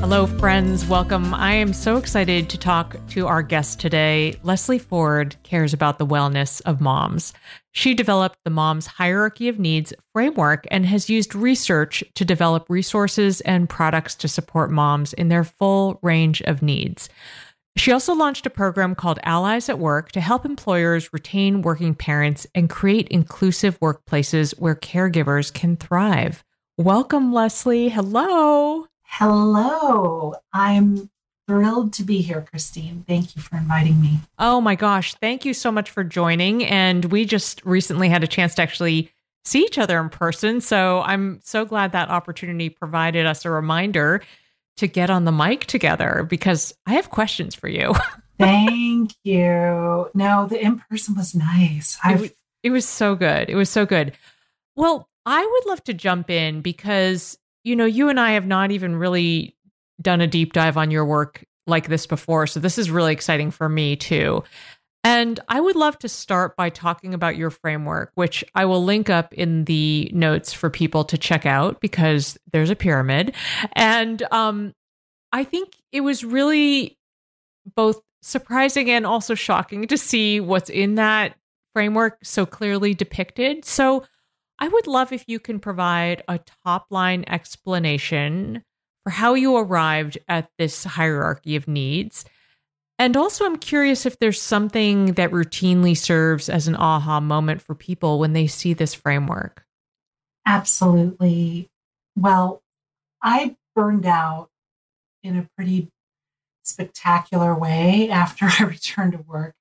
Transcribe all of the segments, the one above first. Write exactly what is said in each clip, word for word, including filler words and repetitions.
Hello, friends. Welcome. I am so excited to talk to our guest today. Leslie Forde cares about the wellness of moms. She developed the Mom's Hierarchy of Needs framework and has used research to develop resources and products to support moms in their full range of needs. She also launched a program called Allies at Work to help employers retain working parents and create inclusive workplaces where caregivers can thrive. Welcome, Leslie. Hello. Hello. I'm thrilled to be here, Christine. Thank you for inviting me. Oh my gosh. Thank you so much for joining. And we just recently had a chance to actually see each other in person. So I'm so glad that opportunity provided us a reminder to get on the mic together, because I have questions for you. Thank you. No, the in-person was nice. It was, it was so good. It was so good. Well, I would love to jump in because, you know, you and I have not even really done a deep dive on your work like this before. So this is really exciting for me too. And I would love to start by talking about your framework, which I will link up in the notes for people to check out because there's a pyramid. And um, I think it was really both surprising and also shocking to see what's in that framework so clearly depicted. So I would love if you can provide a top line explanation for how you arrived at this hierarchy of needs. And also, I'm curious if there's something that routinely serves as an aha moment for people when they see this framework. Absolutely. Well, I burned out in a pretty spectacular way after I returned to work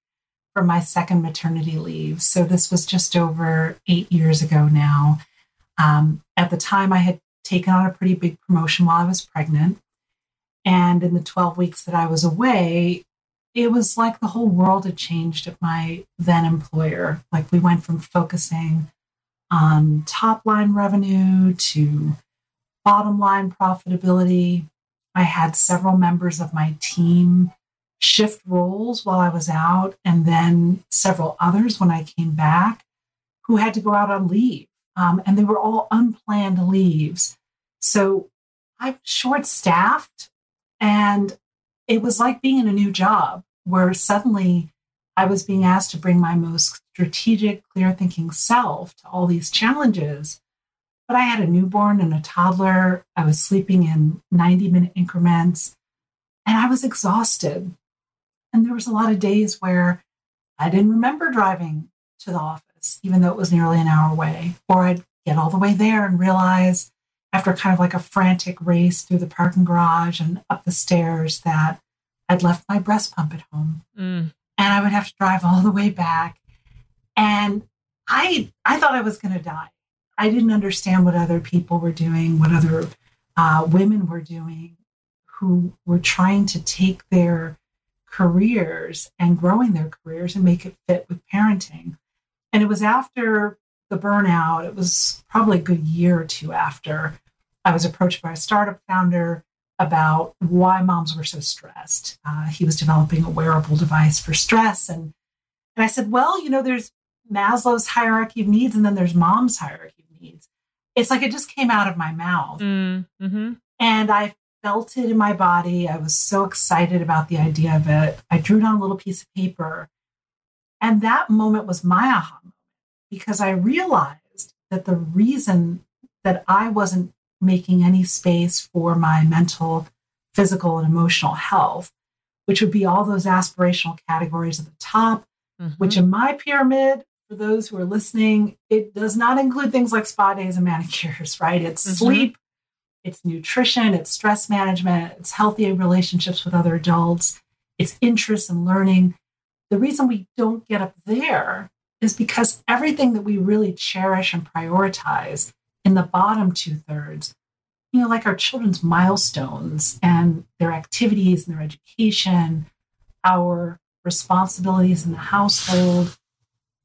from my second maternity leave. So this was just over eight years ago now. Um, at the time, I had taken on a pretty big promotion while I was pregnant. And in the twelve weeks that I was away, it was like the whole world had changed at my then employer. Like we went from focusing on top line revenue to bottom line profitability. I had several members of my team shift roles while I was out, and then several others when I came back who had to go out on leave. Um, and they were all unplanned leaves. So I'm short-staffed, and it was like being in a new job where suddenly I was being asked to bring my most strategic, clear-thinking self to all these challenges. But I had a newborn and a toddler. I was sleeping in ninety-minute increments, and I was exhausted. And there was a lot of days where I didn't remember driving to the office, even though it was nearly an hour away. Or I'd get all the way there and realize, after kind of like a frantic race through the parking garage and up the stairs, that I'd left my breast pump at home. Mm. And I would have to drive all the way back. And I I thought I was going to die. I didn't understand what other people were doing, what other uh, women were doing who were trying to take their careers and growing their careers and make it fit with parenting. And it was after the burnout, it was probably a good year or two after, I was approached by a startup founder about why moms were so stressed. Uh, he was developing a wearable device for stress. And, and I said, well, you know, there's Maslow's hierarchy of needs, and then there's Mom's hierarchy of needs. It's like it just came out of my mouth. Mm-hmm. And I felt it in my body. I was so excited about the idea of it. I drew down a little piece of paper. And that moment was my aha moment, because I realized that the reason that I wasn't making any space for my mental, physical, and emotional health, which would be all those aspirational categories at the top, mm-hmm. which in my pyramid, for those who are listening, it does not include things like spa days and manicures, right? It's mm-hmm. sleep, it's nutrition, it's stress management, it's healthy relationships with other adults, it's interests and learning. The reason we don't get up there is because everything that we really cherish and prioritize in the bottom two thirds, you know, like our children's milestones and their activities and their education, our responsibilities in the household,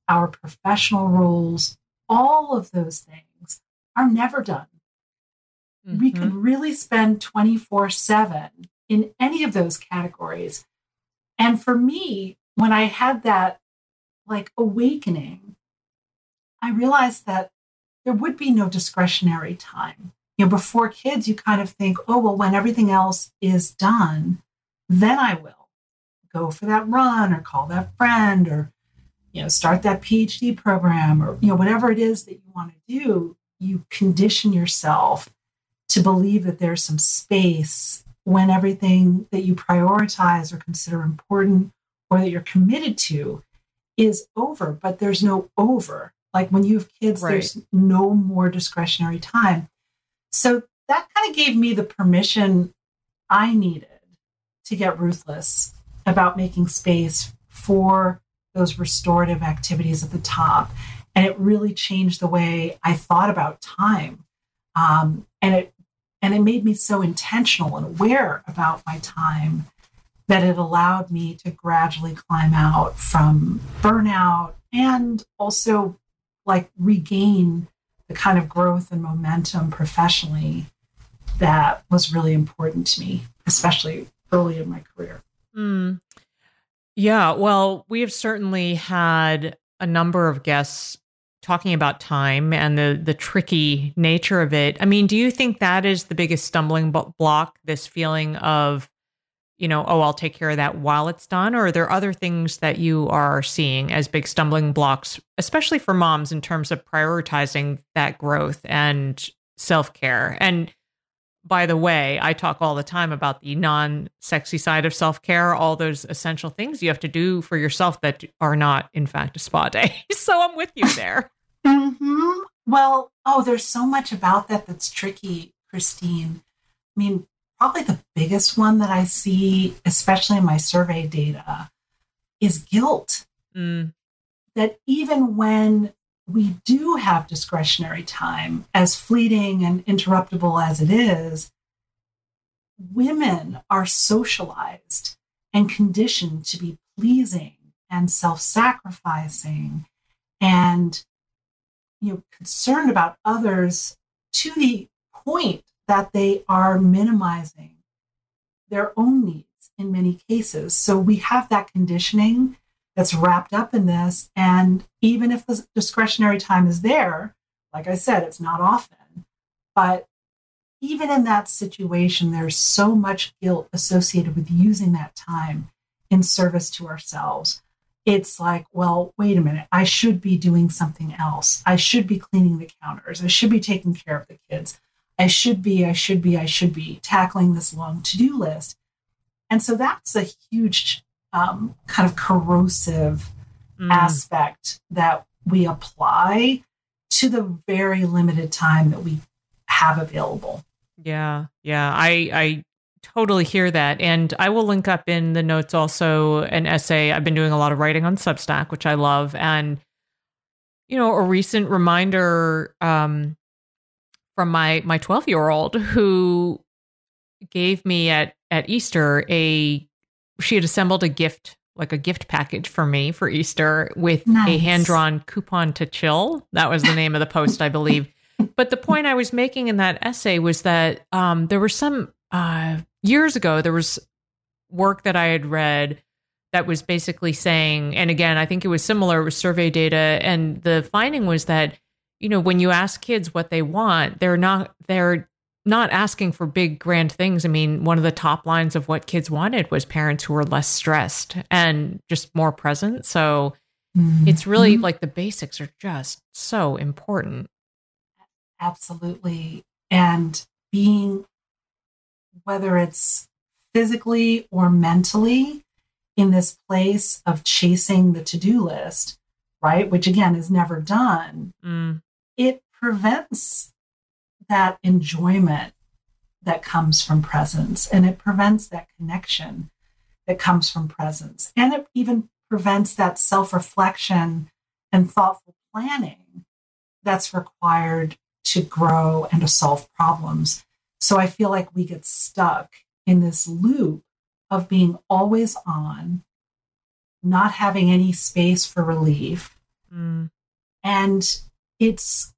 our professional roles, all of those things are never done. Mm-hmm. We could really spend twenty-four seven in any of those categories. And for me, when I had that like awakening, I realized that there would be no discretionary time. You know, before kids, you kind of think, oh, well, when everything else is done, then I will go for that run or call that friend or, you know, start that P H D program or, you know, whatever it is that you want to do. You condition yourself to believe that there's some space when everything that you prioritize or consider important or that you're committed to is over, but there's no over. Like when you have kids, right. There's no more discretionary time. So that kind of gave me the permission I needed to get ruthless about making space for those restorative activities at the top. And it really changed the way I thought about time. Um, and it and it made me so intentional and aware about my time that it allowed me to gradually climb out from burnout and also like regain the kind of growth and momentum professionally that was really important to me, especially early in my career. Mm. Yeah, well, we have certainly had a number of guests talking about time and the the tricky nature of it. I mean, do you think that is the biggest stumbling block, this feeling of, you know, oh, I'll take care of that while it's done? Or are there other things that you are seeing as big stumbling blocks, especially for moms in terms of prioritizing that growth and self-care? And by the way, I talk all the time about the non-sexy side of self-care, all those essential things you have to do for yourself that are not, in fact, a spa day. So I'm with you there. Mm-hmm. Well, oh, there's so much about that that's tricky, Christine. I mean, probably the biggest one that I see, especially in my survey data, is guilt. Mm. That even when we do have discretionary time, as fleeting and interruptible as it is, women are socialized and conditioned to be pleasing and self-sacrificing and, you know, concerned about others to the point that they are minimizing their own needs in many cases. So we have that conditioning that's wrapped up in this. And even if the discretionary time is there, like I said, it's not often, but even in that situation, there's so much guilt associated with using that time in service to ourselves. It's like, well, wait a minute, I should be doing something else. I should be cleaning the counters. I should be taking care of the kids. I should be, I should be, I should be tackling this long to-do list. And so that's a huge um, kind of corrosive mm. aspect that we apply to the very limited time that we have available. Yeah, yeah, I, I totally hear that. And I will link up in the notes also an essay. I've been doing a lot of writing on Substack, which I love. And, you know, a recent reminder um, from my my twelve-year-old who gave me at at Easter, a she had assembled a gift, like a gift package for me for Easter with nice. a hand-drawn coupon to chill. That was the name of the post, I believe. But the point I was making in that essay was that um, there was some, uh, years ago, there was work that I had read that was basically saying, and again, I think it was similar, it was survey data. And the finding was that, you know, when you ask kids what they want, they're not, they're not asking for big, grand things. I mean, one of the top lines of what kids wanted was parents who were less stressed and just more present. So mm-hmm. it's really mm-hmm. like the basics are just so important. Absolutely. And being, whether it's physically or mentally, in this place of chasing the to-do list, right, which again is never done, mm. it prevents that enjoyment that comes from presence, and it prevents that connection that comes from presence. And it even prevents that self-reflection and thoughtful planning that's required to grow and to solve problems. So I feel like we get stuck in this loop of being always on, not having any space for relief. Mm. And it's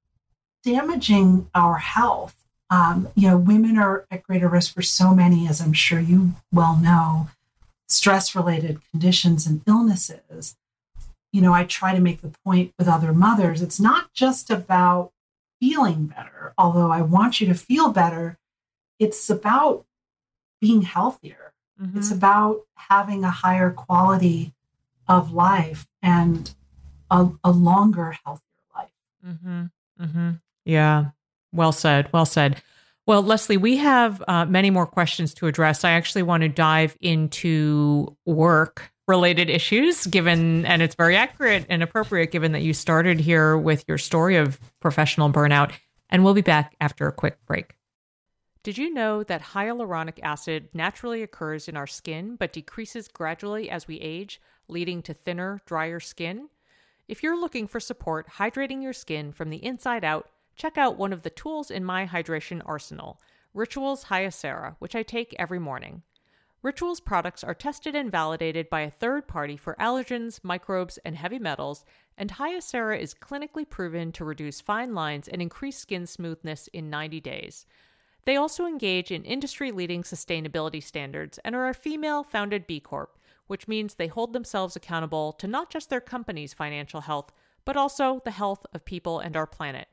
damaging our health. Um, you know, women are at greater risk for so many, as I'm sure you well know, stress-related conditions and illnesses. You know, I try to make the point with other mothers, it's not just about feeling better, although I want you to feel better. It's about being healthier. Mm-hmm. It's about having a higher quality of life and a, a longer, healthier life. Mm-hmm. Mm-hmm. Yeah. Well said. Well said. Well, Leslie, we have uh, many more questions to address. I actually want to dive into work-related issues, given, and it's very accurate and appropriate, given that you started here with your story of professional burnout. And we'll be back after a quick break. Did you know that hyaluronic acid naturally occurs in our skin but decreases gradually as we age, leading to thinner, drier skin? If you're looking for support hydrating your skin from the inside out, check out one of the tools in my hydration arsenal, Rituals Hyacera, which I take every morning. Rituals products are tested and validated by a third party for allergens, microbes, and heavy metals, and Hyacera is clinically proven to reduce fine lines and increase skin smoothness in ninety days. They also engage in industry-leading sustainability standards and are a female-founded B Corp, which means they hold themselves accountable to not just their company's financial health, but also the health of people and our planet.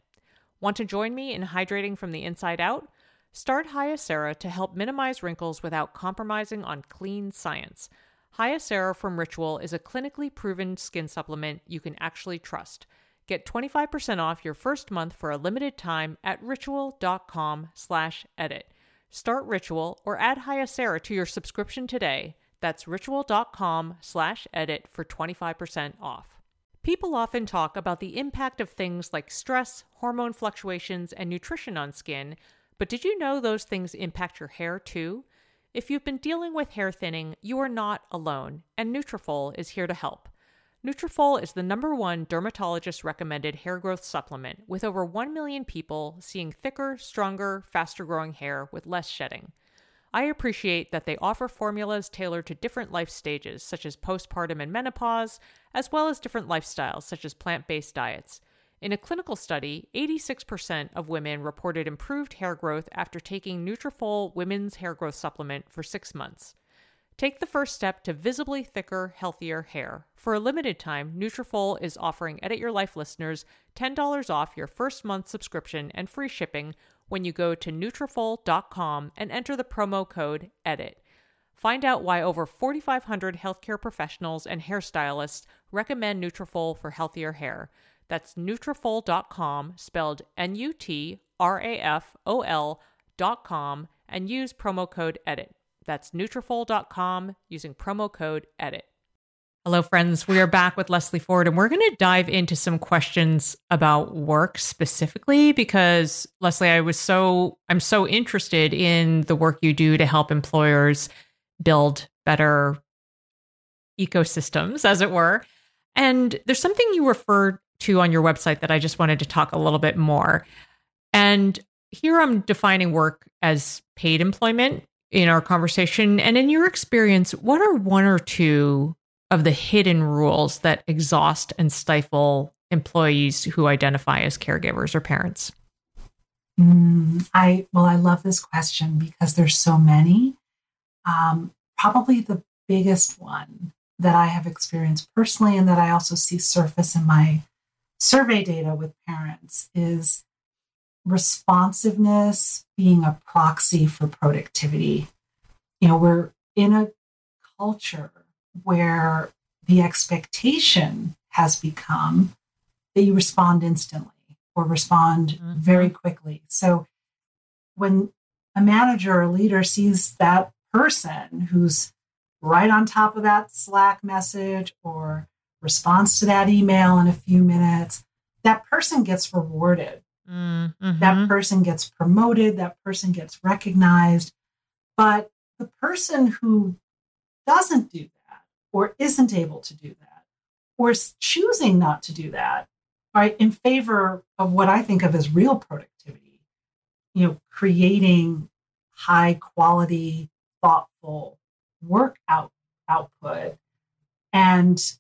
Want to join me in hydrating from the inside out? Start Hyacera to help minimize wrinkles without compromising on clean science. Hyacera from Ritual is a clinically proven skin supplement you can actually trust. Get twenty-five percent off your first month for a limited time at ritual.com slash edit. Start Ritual or add Hyacera to your subscription today. That's ritual.com slash edit for twenty-five percent off. People often talk about the impact of things like stress, hormone fluctuations, and nutrition on skin, but did you know those things impact your hair too? If you've been dealing with hair thinning, you are not alone, and Nutrafol is here to help. Nutrafol is the number one dermatologist-recommended hair growth supplement, with over one million people seeing thicker, stronger, faster-growing hair with less shedding. I appreciate that they offer formulas tailored to different life stages, such as postpartum and menopause, as well as different lifestyles, such as plant-based diets. In a clinical study, eighty-six percent of women reported improved hair growth after taking Nutrafol Women's Hair Growth Supplement for six months. Take the first step to visibly thicker, healthier hair. For a limited time, Nutrafol is offering Edit Your Life listeners ten dollars off your first month subscription and free shipping when you go to Nutrafol dot com and enter the promo code EDIT. Find out why over forty-five hundred healthcare professionals and hairstylists recommend Nutrafol for healthier hair. That's Nutrafol dot com, spelled N U T R A F O L dot com, and use promo code EDIT. That's Nutrafol dot com using promo code EDIT. Hello, friends. We are back with Leslie Forde, and we're going to dive into some questions about work specifically because, Leslie, I was so I'm so interested in the work you do to help employers build better ecosystems, as it were. And there's something you refer to on your website that I just wanted to talk a little bit more. And here I'm defining work as paid employment, in our conversation. And in your experience, what are one or two of the hidden rules that exhaust and stifle employees who identify as caregivers or parents? Mm, I well, I love this question because there's so many. Um, probably the biggest one that I have experienced personally and that I also see surface in my survey data with parents is responsiveness being a proxy for productivity. You know, we're in a culture where the expectation has become that you respond instantly or respond mm-hmm. very quickly. So when a manager or a leader sees that person who's right on top of that Slack message or response to that email in a few minutes, that person gets rewarded. Mm-hmm. That person gets promoted. That person gets recognized. But the person who doesn't do that or isn't able to do that or is choosing not to do that, right, in favor of what I think of as real productivity, you know, creating high quality, thoughtful work out, output and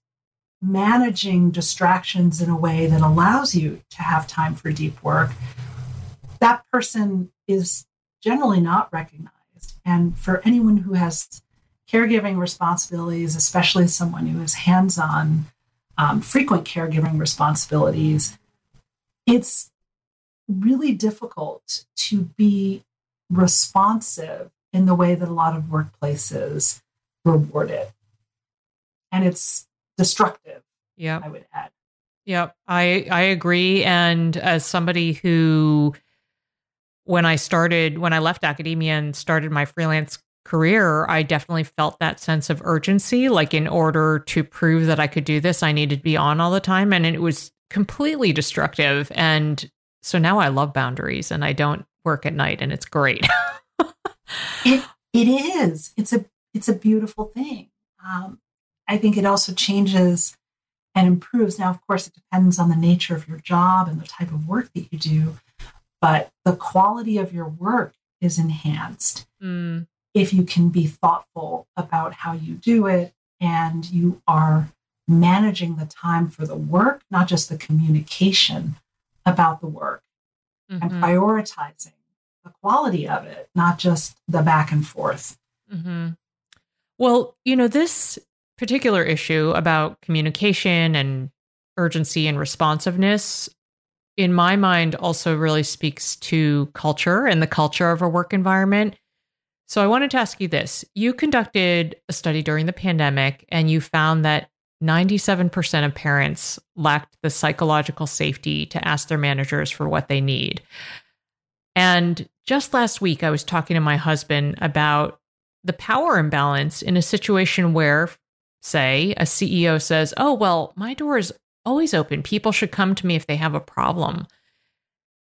managing distractions in a way that allows you to have time for deep work, that person is generally not recognized. And for anyone who has caregiving responsibilities, especially someone who is hands-on, um, frequent caregiving responsibilities, it's really difficult to be responsive in the way that a lot of workplaces reward it. And it's destructive, yeah, I would add. Yep, I, I agree. And as somebody who, when I started, when I left academia and started my freelance career, I definitely felt that sense of urgency. Like, in order to prove that I could do this, I needed to be on all the time. And it was completely destructive. And so now I love boundaries and I don't work at night, and it's great. it It is. It's a, it's a beautiful thing. Um, I think it also changes and improves. Now, of course, it depends on the nature of your job and the type of work that you do, but the quality of your work is enhanced mm. if you can be thoughtful about how you do it and you are managing the time for the work, not just the communication about the work, mm-hmm. and prioritizing the quality of it, not just the back and forth. Mm-hmm. Well, you know, this particular issue about communication and urgency and responsiveness, in my mind, also really speaks to culture and the culture of a work environment. So I wanted to ask you this. You conducted a study during the pandemic, and you found that ninety-seven percent of parents lacked the psychological safety to ask their managers for what they need. And just last week, I was talking to my husband about the power imbalance in a situation where, say, a C E O says, oh, well, my door is always open. People should come to me if they have a problem.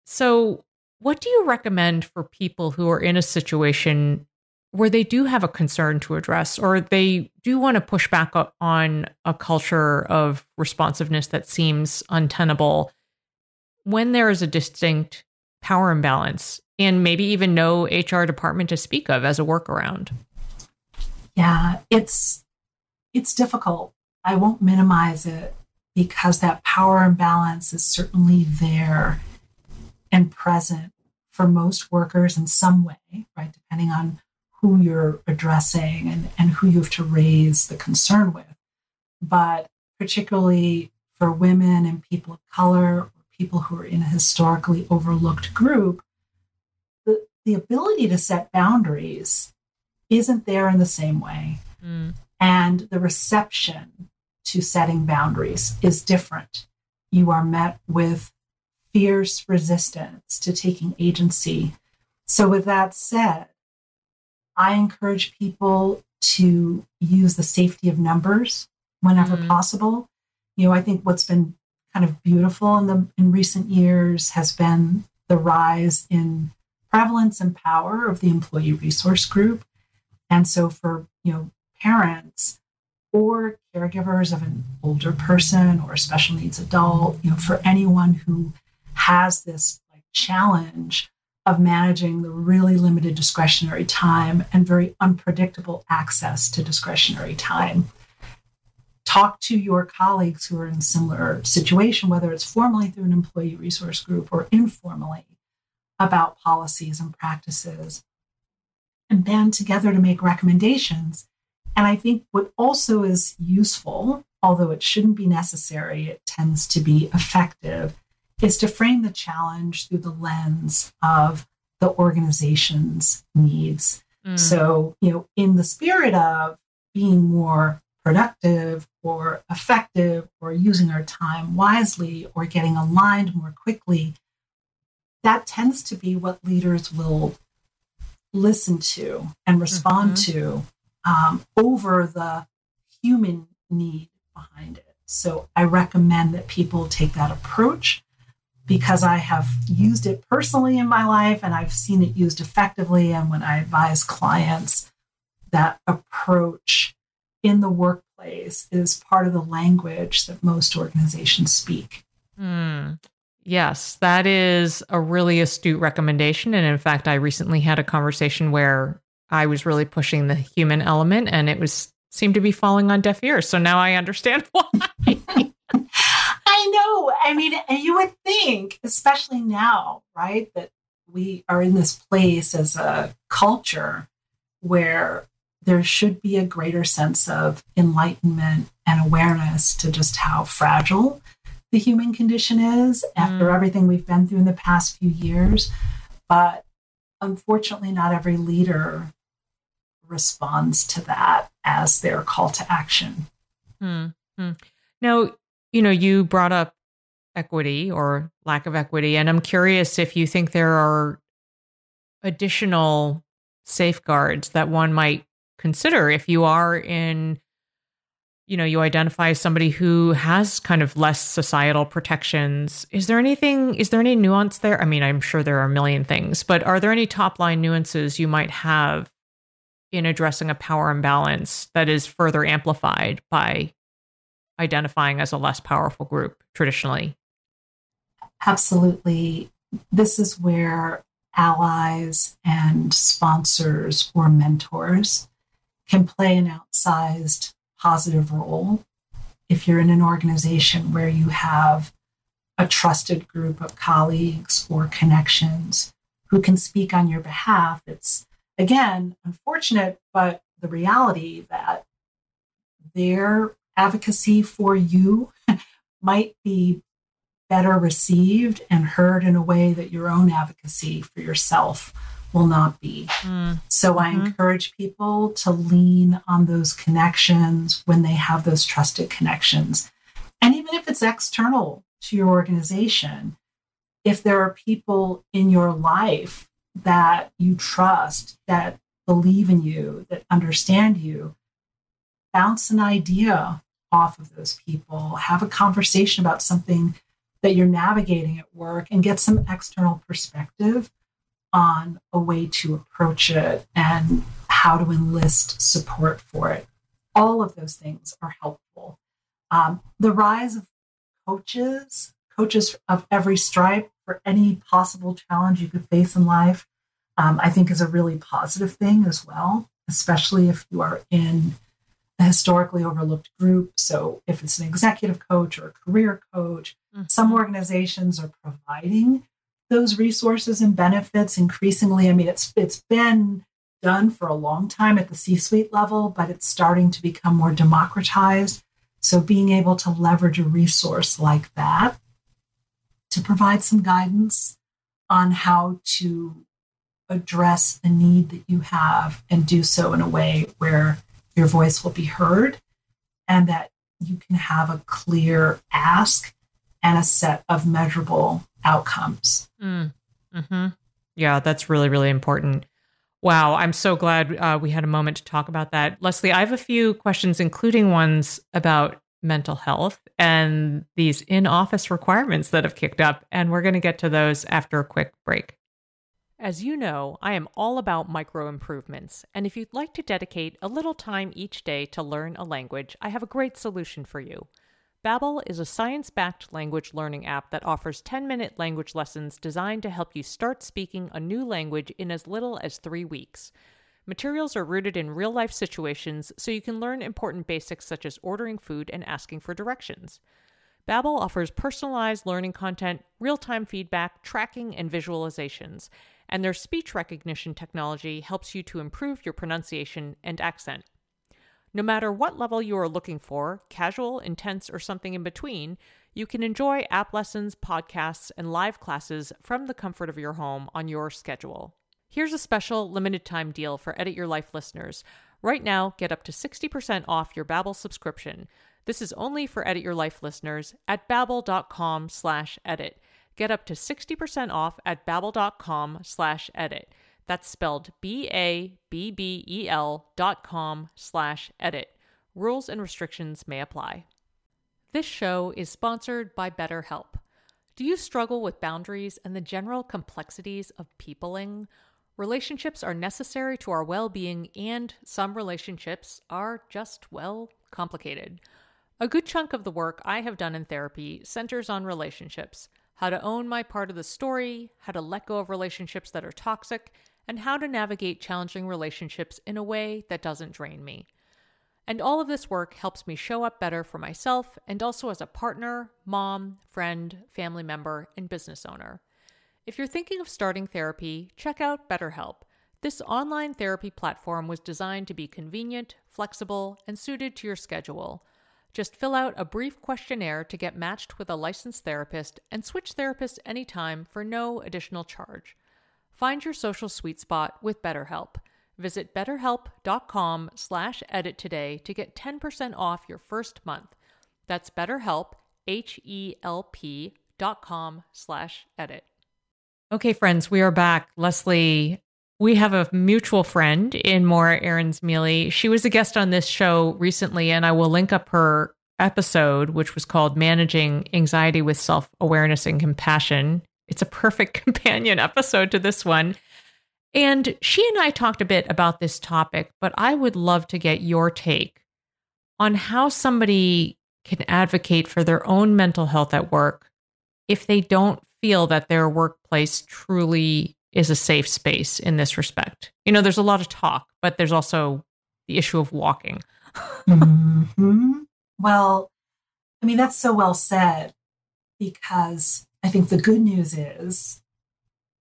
So what do you recommend for people who are in a situation where they do have a concern to address, or they do want to push back on a culture of responsiveness that seems untenable, when there is a distinct power imbalance and maybe even no H R department to speak of as a workaround? Yeah, it's It's difficult. I won't minimize it, because that power imbalance is certainly there and present for most workers in some way, right? Depending on who you're addressing and, and who you have to raise the concern with. But particularly for women and people of color, or people who are in a historically overlooked group, the, the ability to set boundaries isn't there in the same way. Mm. And the reception to setting boundaries is different. You are met with fierce resistance to taking agency. So with that said, I encourage people to use the safety of numbers whenever mm-hmm. possible. You know, I think what's been kind of beautiful in the in recent years has been the rise in prevalence and power of the employee resource group. And so for, you know, parents or caregivers of an older person or a special needs adult, you know, for anyone who has this like challenge of managing the really limited discretionary time and very unpredictable access to discretionary time. Talk to your colleagues who are in a similar situation, whether it's formally through an employee resource group or informally, about policies and practices, and band together to make recommendations. And I think what also is useful, although it shouldn't be necessary, it tends to be effective, is to frame the challenge through the lens of the organization's needs. Mm. So, you know, in the spirit of being more productive or effective or using our time wisely or getting aligned more quickly, that tends to be what leaders will listen to and respond mm-hmm. to um, over the human need behind it. So I recommend that people take that approach, because I have used it personally in my life and I've seen it used effectively. And when I advise clients, that approach in the workplace is part of the language that most organizations speak. Mm. Yes, that is a really astute recommendation. And in fact, I recently had a conversation where I was really pushing the human element and it was seemed to be falling on deaf ears. So now I understand why. I know. I mean, you would think, especially now, right, that we are in this place as a culture where there should be a greater sense of enlightenment and awareness to just how fragile the human condition is after mm. everything we've been through in the past few years. But unfortunately, not every leader responds to that as their call to action. Mm-hmm. Now, you know, you brought up equity or lack of equity, and I'm curious if you think there are additional safeguards that one might consider if you are in, you know, you identify as somebody who has kind of less societal protections. Is there anything, is there any nuance there? I mean, I'm sure there are a million things, but are there any top line nuances you might have in addressing a power imbalance that is further amplified by identifying as a less powerful group traditionally? Absolutely. This is where allies and sponsors or mentors can play an outsized positive role. If you're in an organization where you have a trusted group of colleagues or connections who can speak on your behalf, it's, again, unfortunate, but the reality that their advocacy for you might be better received and heard in a way that your own advocacy for yourself will not be. Mm. So I mm-hmm. encourage people to lean on those connections when they have those trusted connections. And even if it's external to your organization, if there are people in your life that you trust, that believe in you, that understand you, bounce an idea off of those people, have a conversation about something that you're navigating at work and get some external perspective on a way to approach it and how to enlist support for it. All of those things are helpful. Um, the rise of coaches, coaches of every stripe for any possible challenge you could face in life, um, I think is a really positive thing as well, especially if you are in a historically overlooked group. So if it's an executive coach or a career coach, mm-hmm. some organizations are providing those resources and benefits increasingly. I mean, it's it's been done for a long time at the C-suite level, but it's starting to become more democratized. So being able to leverage a resource like that to provide some guidance on how to address the need that you have and do so in a way where your voice will be heard and that you can have a clear ask and a set of measurable outcomes. Mm. Mm-hmm. Yeah, that's really, really important. Wow. I'm so glad uh, we had a moment to talk about that. Leslie, I have a few questions, including ones about mental health and these in-office requirements that have kicked up. And we're going to get to those after a quick break. As you know, I am all about micro improvements, and if you'd like to dedicate a little time each day to learn a language, I have a great solution for you. Babbel is a science-backed language learning app that offers ten-minute language lessons designed to help you start speaking a new language in as little as three weeks. Materials are rooted in real-life situations, so you can learn important basics such as ordering food and asking for directions. Babbel offers personalized learning content, real-time feedback, tracking, and visualizations. And their speech recognition technology helps you to improve your pronunciation and accent. No matter what level you are looking for, casual, intense, or something in between, you can enjoy app lessons, podcasts, and live classes from the comfort of your home on your schedule. Here's a special limited-time deal for Edit Your Life listeners. Right now, get up to sixty percent off your Babbel subscription. This is only for Edit Your Life listeners at babbel.com slash edit. Get up to sixty percent off at babbel.com slash edit. That's spelled B A B B E L dot com slash edit. Rules and restrictions may apply. This show is sponsored by BetterHelp. Do you struggle with boundaries and the general complexities of peopling? Relationships are necessary to our well-being, and some relationships are just, well, complicated. A good chunk of the work I have done in therapy centers on relationships, how to own my part of the story, how to let go of relationships that are toxic, and how to navigate challenging relationships in a way that doesn't drain me. And all of this work helps me show up better for myself and also as a partner, mom, friend, family member, and business owner. If you're thinking of starting therapy, check out BetterHelp. This online therapy platform was designed to be convenient, flexible, and suited to your schedule. Just fill out a brief questionnaire to get matched with a licensed therapist and switch therapists anytime for no additional charge. Find your social sweet spot with BetterHelp. Visit betterhelp.com slash edit today to get ten percent off your first month. That's BetterHelp, H E L P dot com slash edit. Okay, friends, we are back. Leslie, we have a mutual friend in Morra Aarons-Mele. She was a guest on this show recently, and I will link up her episode, which was called Managing Anxiety with Self-Awareness and Compassion. It's a perfect companion episode to this one. And she and I talked a bit about this topic, but I would love to get your take on how somebody can advocate for their own mental health at work if they don't feel that their workplace truly is a safe space in this respect. You know, there's a lot of talk, but there's also the issue of walking. Mm-hmm. Well, I mean, that's so well said, because I think the good news is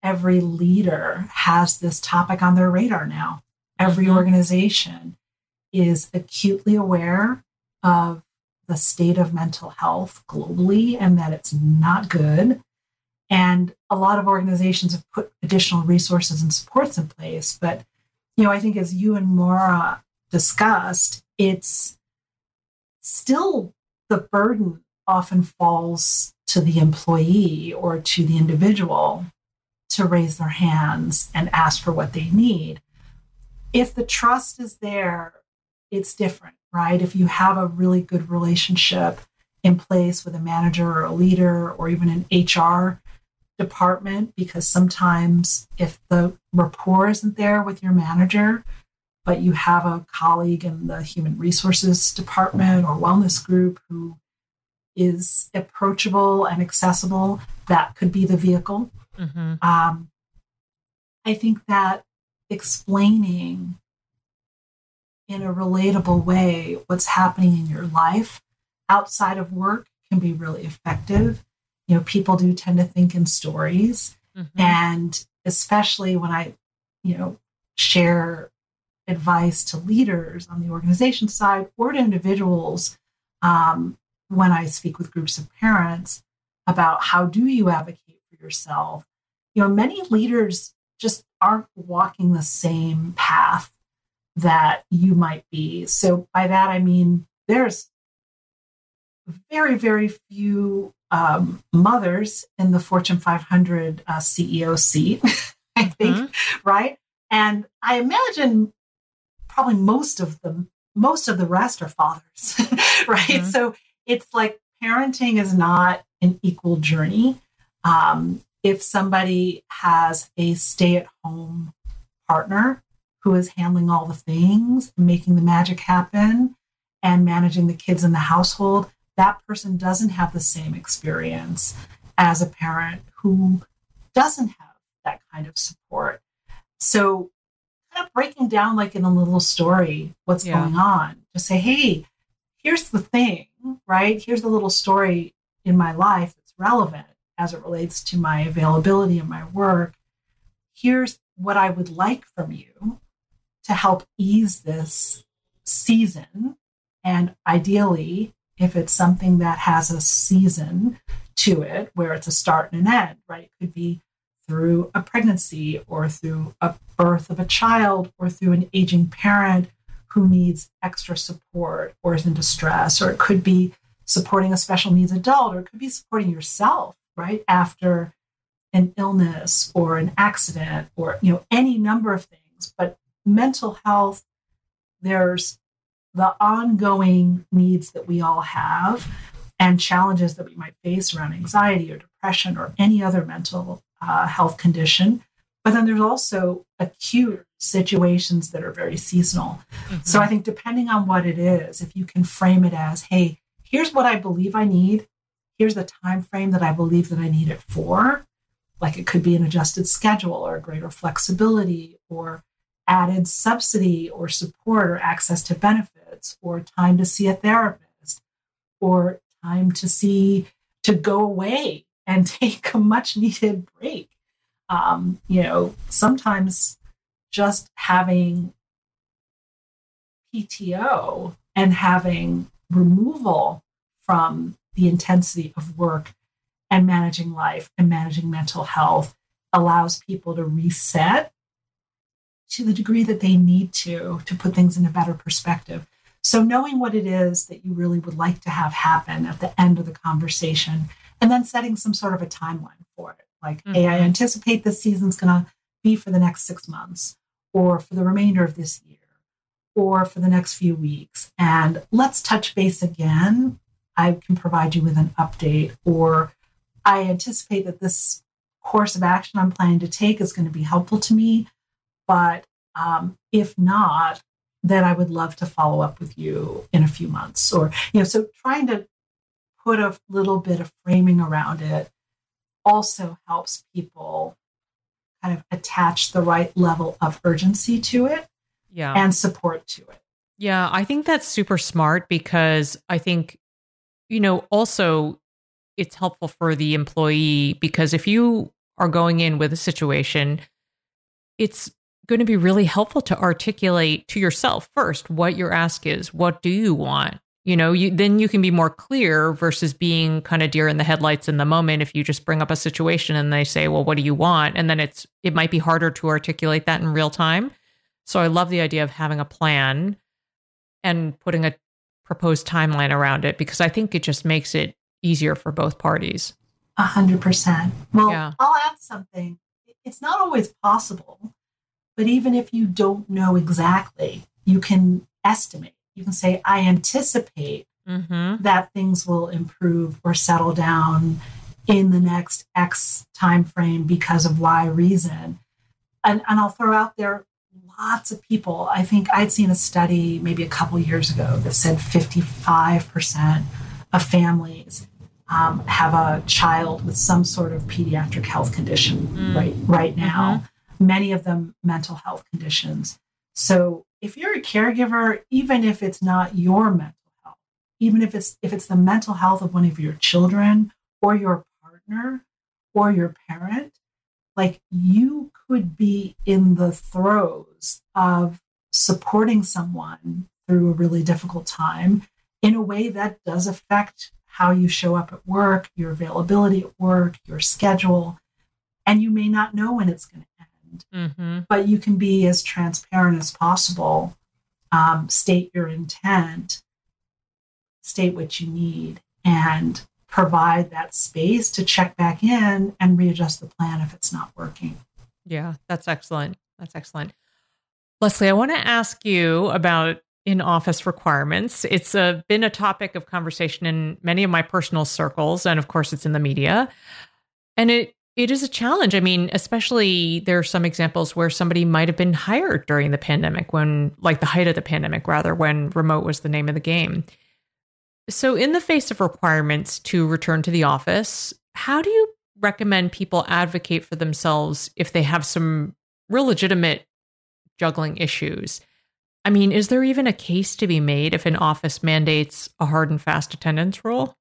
every leader has this topic on their radar now. Every mm-hmm. organization is acutely aware of the state of mental health globally and that it's not good. And a lot of organizations have put additional resources and supports in place. But, you know, I think as you and Morra discussed, it's still the burden often falls to the employee or to the individual to raise their hands and ask for what they need. If the trust is there, it's different, right? If you have a really good relationship in place with a manager or a leader or even an H R department, because sometimes if the rapport isn't there with your manager, but you have a colleague in the human resources department or wellness group who is approachable and accessible, that could be the vehicle. Mm-hmm. Um, I think that explaining in a relatable way what's happening in your life outside of work can be really effective. You know, people do tend to think in stories. Mm-hmm. And especially when I, you know, share advice to leaders on the organization side or to individuals, um, when I speak with groups of parents about how do you advocate for yourself, you know, many leaders just aren't walking the same path that you might be. So by that, I mean, there's very, very few um, mothers in the Fortune five hundred uh, C E O seat, I think, mm-hmm. right? And I imagine probably most of them, most of the rest are fathers, right? Mm-hmm. So it's like parenting is not an equal journey. Um, if somebody has a stay-at-home partner who is handling all the things, making the magic happen, and managing the kids in the household, that person doesn't have the same experience as a parent who doesn't have that kind of support. So kind of breaking down, like in a little story, what's yeah. going on. Just say, hey, here's the thing, right? Here's the little story in my life that's relevant as it relates to my availability and my work. Here's what I would like from you to help ease this season. And ideally, if it's something that has a season to it, where it's a start and an end, right? It could be through a pregnancy or through a birth of a child or through an aging parent who needs extra support or is in distress, or it could be supporting a special needs adult, or it could be supporting yourself, right? After an illness or an accident or, you know, any number of things. But mental health, there's the ongoing needs that we all have and challenges that we might face around anxiety or depression or any other mental uh, health condition. But then there's also acute situations that are very seasonal. Mm-hmm. So I think depending on what it is, if you can frame it as, hey, here's what I believe I need. Here's the time frame that I believe that I need it for. Like it could be an adjusted schedule or greater flexibility or added subsidy or support or access to benefits or time to see a therapist or time to see, to go away and take a much needed break. Um, you know, sometimes just having P T O and having removal from the intensity of work and managing life and managing mental health allows people to reset to the degree that they need to, to put things in a better perspective. So knowing what it is that you really would like to have happen at the end of the conversation, and then setting some sort of a timeline for it. Like, mm-hmm. hey, I anticipate this season's going to be for the next six months or for the remainder of this year or for the next few weeks. And let's touch base again. I can provide you with an update, or I anticipate that this course of action I'm planning to take is going to be helpful to me. But um, if not, then I would love to follow up with you in a few months. Or, you know, so trying to put a little bit of framing around it also helps people kind of attach the right level of urgency to it yeah. and support to it. Yeah, I think that's super smart, because I think, you know, also it's helpful for the employee, because if you are going in with a situation, it's going to be really helpful to articulate to yourself first what your ask is. What do you want? You know, you, then you can be more clear versus being kind of deer in the headlights in the moment. If you just bring up a situation and they say, well, what do you want? And then it's, it might be harder to articulate that in real time. So I love the idea of having a plan and putting a proposed timeline around it, because I think it just makes it easier for both parties. A hundred percent. Well, yeah. I'll add something. It's not always possible, but even if you don't know exactly, you can estimate. You can say, I anticipate mm-hmm. that things will improve or settle down in the next X time frame because of Y reason. And, and I'll throw out there lots of people. I think I'd seen a study maybe a couple years ago that said fifty-five percent of families um, have a child with some sort of pediatric health condition mm. right, right now, mm-hmm. many of them mental health conditions. So if you're a caregiver, even if it's not your mental health, even if it's if it's the mental health of one of your children or your partner or your parent, like you could be in the throes of supporting someone through a really difficult time in a way that does affect how you show up at work, your availability at work, your schedule, and you may not know when it's going to end. Mm-hmm. But you can be as transparent as possible, um, state your intent, state what you need, and provide that space to check back in and readjust the plan if it's not working. Yeah, that's excellent. That's excellent. Leslie, I want to ask you about in-office requirements. It's a, been a topic of conversation in many of my personal circles, and of course it's in the media. And it It is a challenge. I mean, especially there are some examples where somebody might have been hired during the pandemic when, like the height of the pandemic, rather, when remote was the name of the game. So in the face of requirements to return to the office, how do you recommend people advocate for themselves if they have some real legitimate juggling issues? I mean, is there even a case to be made if an office mandates a hard and fast attendance rule?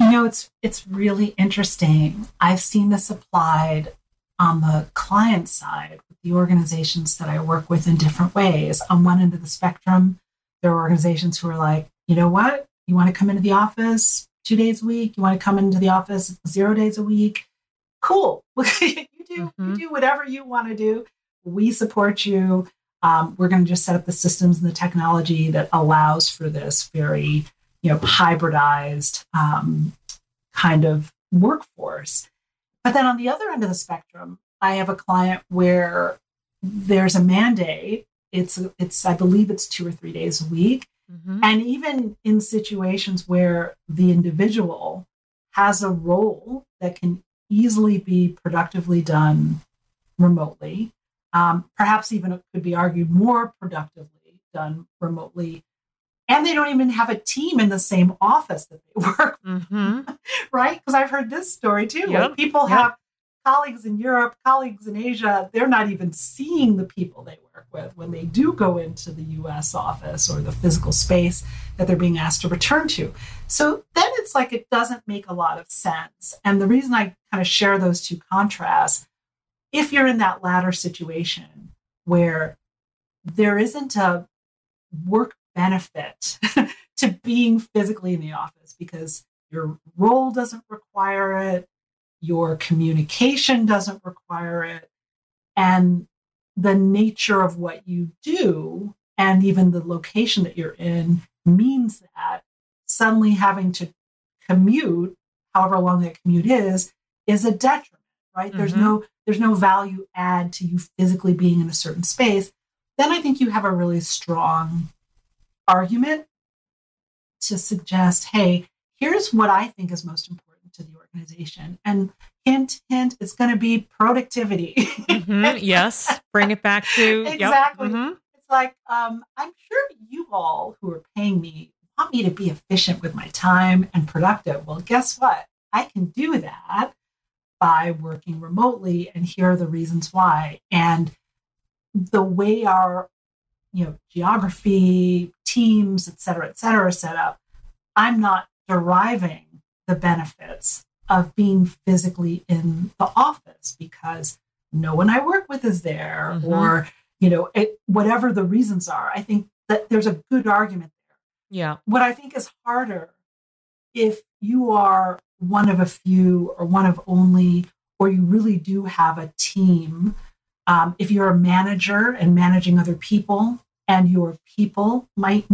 You know, it's it's really interesting. I've seen this applied on the client side with the organizations that I work with in different ways. On one end of the spectrum, there are organizations who are like, you know what? You want to come into the office two days a week? You want to come into the office zero days a week? Cool. you do mm-hmm. you do whatever you want to do. We support you. Um, we're going to just set up the systems and the technology that allows for this very, you know, hybridized um, kind of workforce. But then on the other end of the spectrum, I have a client where there's a mandate. It's, it's I believe it's two or three days a week. Mm-hmm. And even in situations where the individual has a role that can easily be productively done remotely, um, perhaps even it could be argued more productively done remotely. And they don't even have a team in the same office that they work with, mm-hmm. right? Because I've heard this story too. Yep. Like people yep. have colleagues in Europe, colleagues in Asia. They're not even seeing the people they work with when they do go into the U S office or the physical space that they're being asked to return to. So then it's like it doesn't make a lot of sense. And the reason I kind of share those two contrasts, if you're in that latter situation where there isn't a work benefit to being physically in the office because your role doesn't require it, your communication doesn't require it, and the nature of what you do and even the location that you're in means that suddenly having to commute, however long that commute is, is a detriment, right? Mm-hmm. There's no there's no value add to you physically being in a certain space. Then I think you have a really strong argument to suggest, hey, here's what I think is most important to the organization. And hint, hint, it's going to be productivity. Mm-hmm, yes. Bring it back to. Exactly. Yep. Mm-hmm. It's like, um, I'm sure you all who are paying me want me to be efficient with my time and productive. Well, guess what? I can do that by working remotely. And here are the reasons why. And the way our, you know, geography, teams, et cetera, et cetera, set up, I'm not deriving the benefits of being physically in the office because no one I work with is there, mm-hmm. or, you know, it, whatever the reasons are. I think that there's a good argument there. Yeah. What I think is harder if you are one of a few or one of only, or you really do have a team. Um, if you're a manager and managing other people, and your people might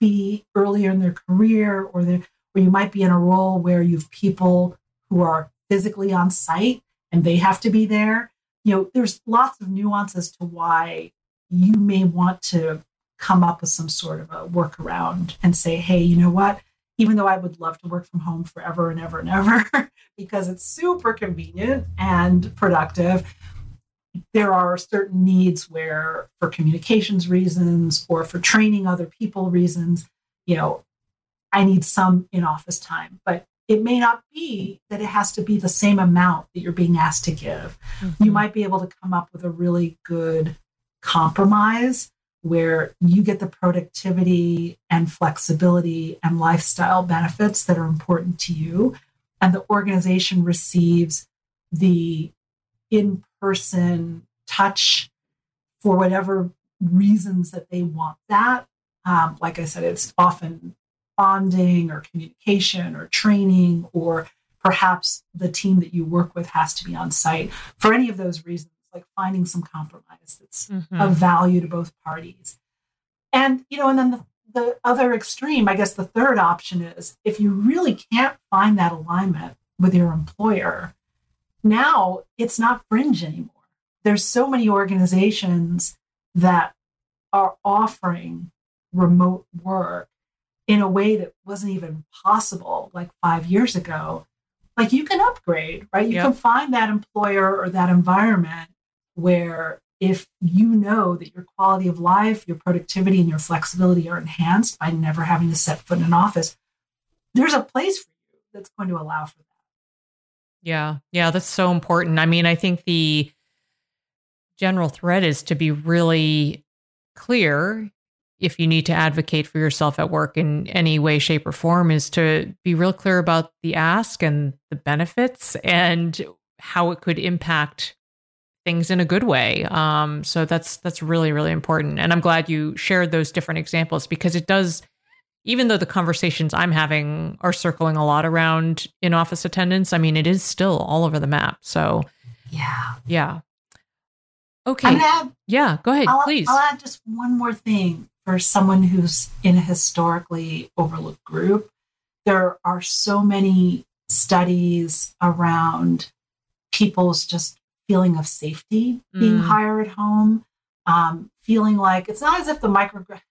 be earlier in their career, or or you might be in a role where you have people who are physically on site and they have to be there. You know, there's lots of nuances to why you may want to come up with some sort of a workaround and say, hey, you know what? Even though I would love to work from home forever and ever and ever because it's super convenient and productive, there are certain needs where, for communications reasons or for training other people reasons, you know, I need some in-office time. But it may not be that it has to be the same amount that you're being asked to give. Mm-hmm. You might be able to come up with a really good compromise where you get the productivity and flexibility and lifestyle benefits that are important to you, and the organization receives the in-person touch for whatever reasons that they want that. Um, like I said, it's often bonding or communication or training, or perhaps the team that you work with has to be on site. For any of those reasons, like finding some compromise that's mm-hmm. of value to both parties. And, you know, and then the, the other extreme, I guess the third option is if you really can't find that alignment with your employer, now it's not fringe anymore. There's so many organizations that are offering remote work in a way that wasn't even possible like five years ago. Like you can upgrade, right? You yep. can find that employer or that environment where if you know that your quality of life, your productivity, and your flexibility are enhanced by never having to set foot in an office, there's a place for you that's going to allow for that. Yeah. Yeah. That's so important. I mean, I think the general thread is to be really clear if you need to advocate for yourself at work in any way, shape, or form, is to be real clear about the ask and the benefits and how it could impact things in a good way. Um, so that's, that's really, really important. And I'm glad you shared those different examples, because it does, even though the conversations I'm having are circling a lot around in-office attendance, I mean, it is still all over the map. So yeah. Yeah. Okay. I'm gonna add, yeah, go ahead, I'll, please. I'll add just one more thing for someone who's in a historically overlooked group. There are so many studies around people's just feeling of safety being mm. higher at home, um, feeling like it's not as if the microgre-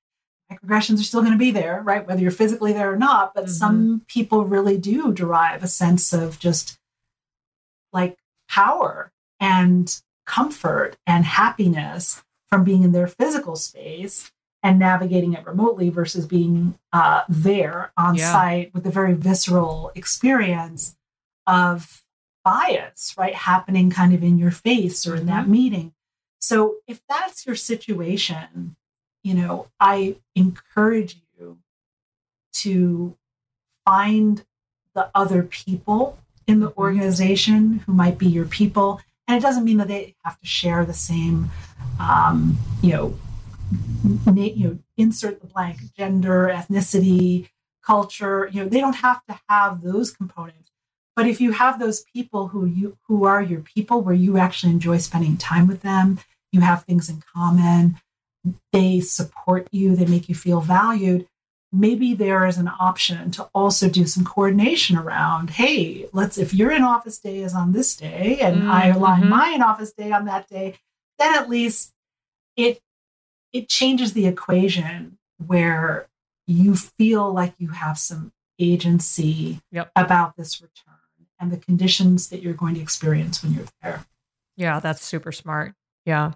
microaggressions are still going to be there, right? Whether you're physically there or not, but mm-hmm. some people really do derive a sense of just like power and comfort and happiness from being in their physical space and navigating it remotely versus being uh, there on yeah. site with the very visceral experience of bias, right, happening kind of in your face or in that mm-hmm. meeting. So if that's your situation, you know, I encourage you to find the other people in the organization who might be your people. And it doesn't mean that they have to share the same, um, you know, na- you know, insert the blank, gender, ethnicity, culture. You know, they don't have to have those components. But if you have those people who you who are your people, where you actually enjoy spending time with them, you have things in common, they support you, they make you feel valued. Maybe there is an option to also do some coordination around, hey, let's, if your in-office day is on this day and mm-hmm. I align my in-office day on that day, then at least it, it changes the equation where you feel like you have some agency yep. about this return and the conditions that you're going to experience when you're there. Yeah, that's super smart. Yeah.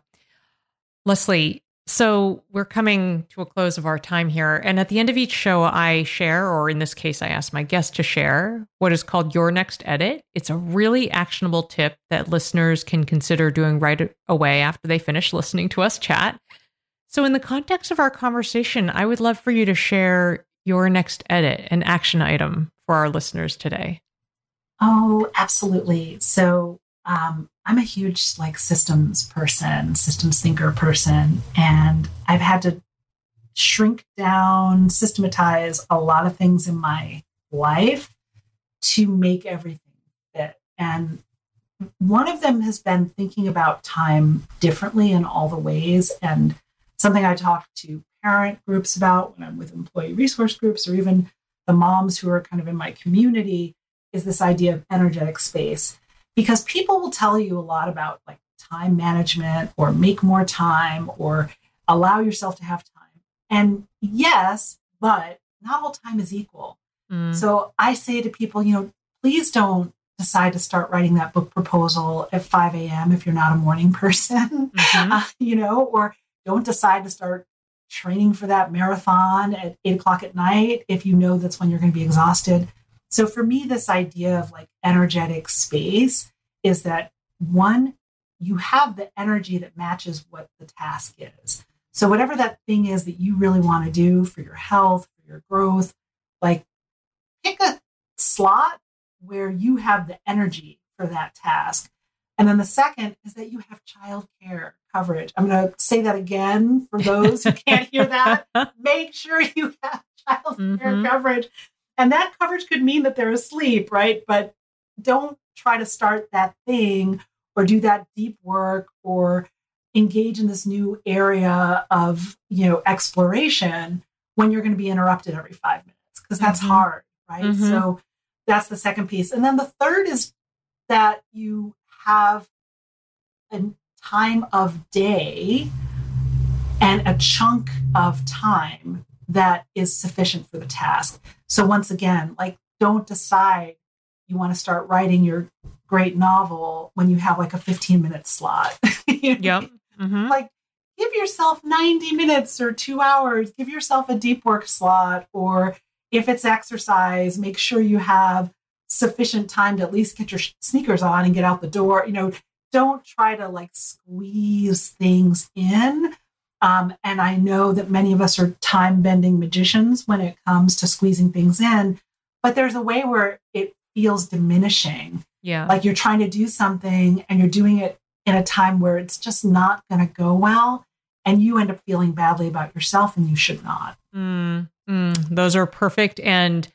Leslie, so we're coming to a close of our time here. And at the end of each show, I share, or in this case, I ask my guest to share what is called Your Next Edit. It's a really actionable tip that listeners can consider doing right away after they finish listening to us chat. So in the context of our conversation, I would love for you to share your next edit, an action item for our listeners today. Oh, absolutely. So um, I'm a huge like systems person, systems thinker person, and I've had to shrink down, systematize a lot of things in my life to make everything fit. And one of them has been thinking about time differently in all the ways. And something I talk to parent groups about when I'm with employee resource groups, or even the moms who are kind of in my community, is this idea of energetic space. Because people will tell you a lot about like time management or make more time or allow yourself to have time. And yes, but not all time is equal. Mm. So I say to people, you know, please don't decide to start writing that book proposal at five a.m. if you're not a morning person, mm-hmm. uh, you know, or don't decide to start training for that marathon at eight o'clock at night if you know that's when you're going to be exhausted. So for me, this idea of like energetic space is that, one, you have the energy that matches what the task is. So whatever that thing is that you really want to do for your health, for your growth, like pick a slot where you have the energy for that task. And then the second is that you have childcare coverage. I'm going to say that again for those who can't hear that. Make sure you have childcare mm-hmm. coverage. And that coverage could mean that they're asleep, right? But don't try to start that thing or do that deep work or engage in this new area of, you know, exploration when you're going to be interrupted every five minutes, because that's mm-hmm. hard, right? Mm-hmm. So that's the second piece. And then the third is that you have a time of day and a chunk of time that is sufficient for the task. So once again, like don't decide you want to start writing your great novel when you have like a fifteen minute slot. Yep. Mm-hmm. Mm-hmm. Like, give yourself ninety minutes or two hours, give yourself a deep work slot, or if it's exercise, make sure you have sufficient time to at least get your sneakers on and get out the door. You know, don't try to like squeeze things in. Um, and I know that many of us are time bending magicians when it comes to squeezing things in, but there's a way where it feels diminishing. Yeah. Like you're trying to do something and you're doing it in a time where it's just not going to go well. And you end up feeling badly about yourself, and you should not. Mm, mm, those are perfect and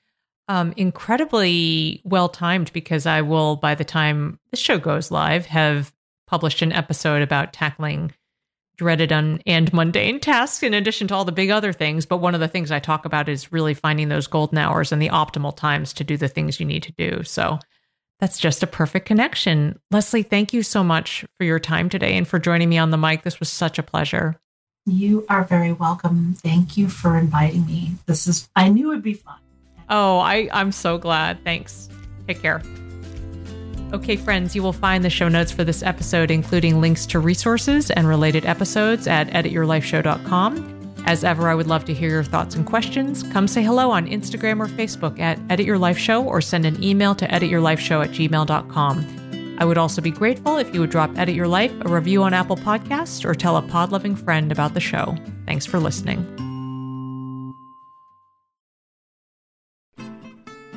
um, incredibly well-timed, because I will, by the time the show goes live, have published an episode about tackling dreaded un- and mundane tasks in addition to all the big other things. But one of the things I talk about is really finding those golden hours and the optimal times to do the things you need to do. So that's just a perfect connection. Leslie, thank you so much for your time today and for joining me on the mic. This was such a pleasure. You are very welcome. Thank you for inviting me. This is, I knew it'd be fun. Oh, I, I'm so glad. Thanks. Take care. Okay, friends, you will find the show notes for this episode, including links to resources and related episodes at edit your life show dot com. As ever, I would love to hear your thoughts and questions. Come say hello on Instagram or Facebook at Edit Your Life Show, or send an email to edit your life show at gmail dot com. I would also be grateful if you would drop Edit Your Life a review on Apple Podcasts, or tell a pod-loving friend about the show. Thanks for listening.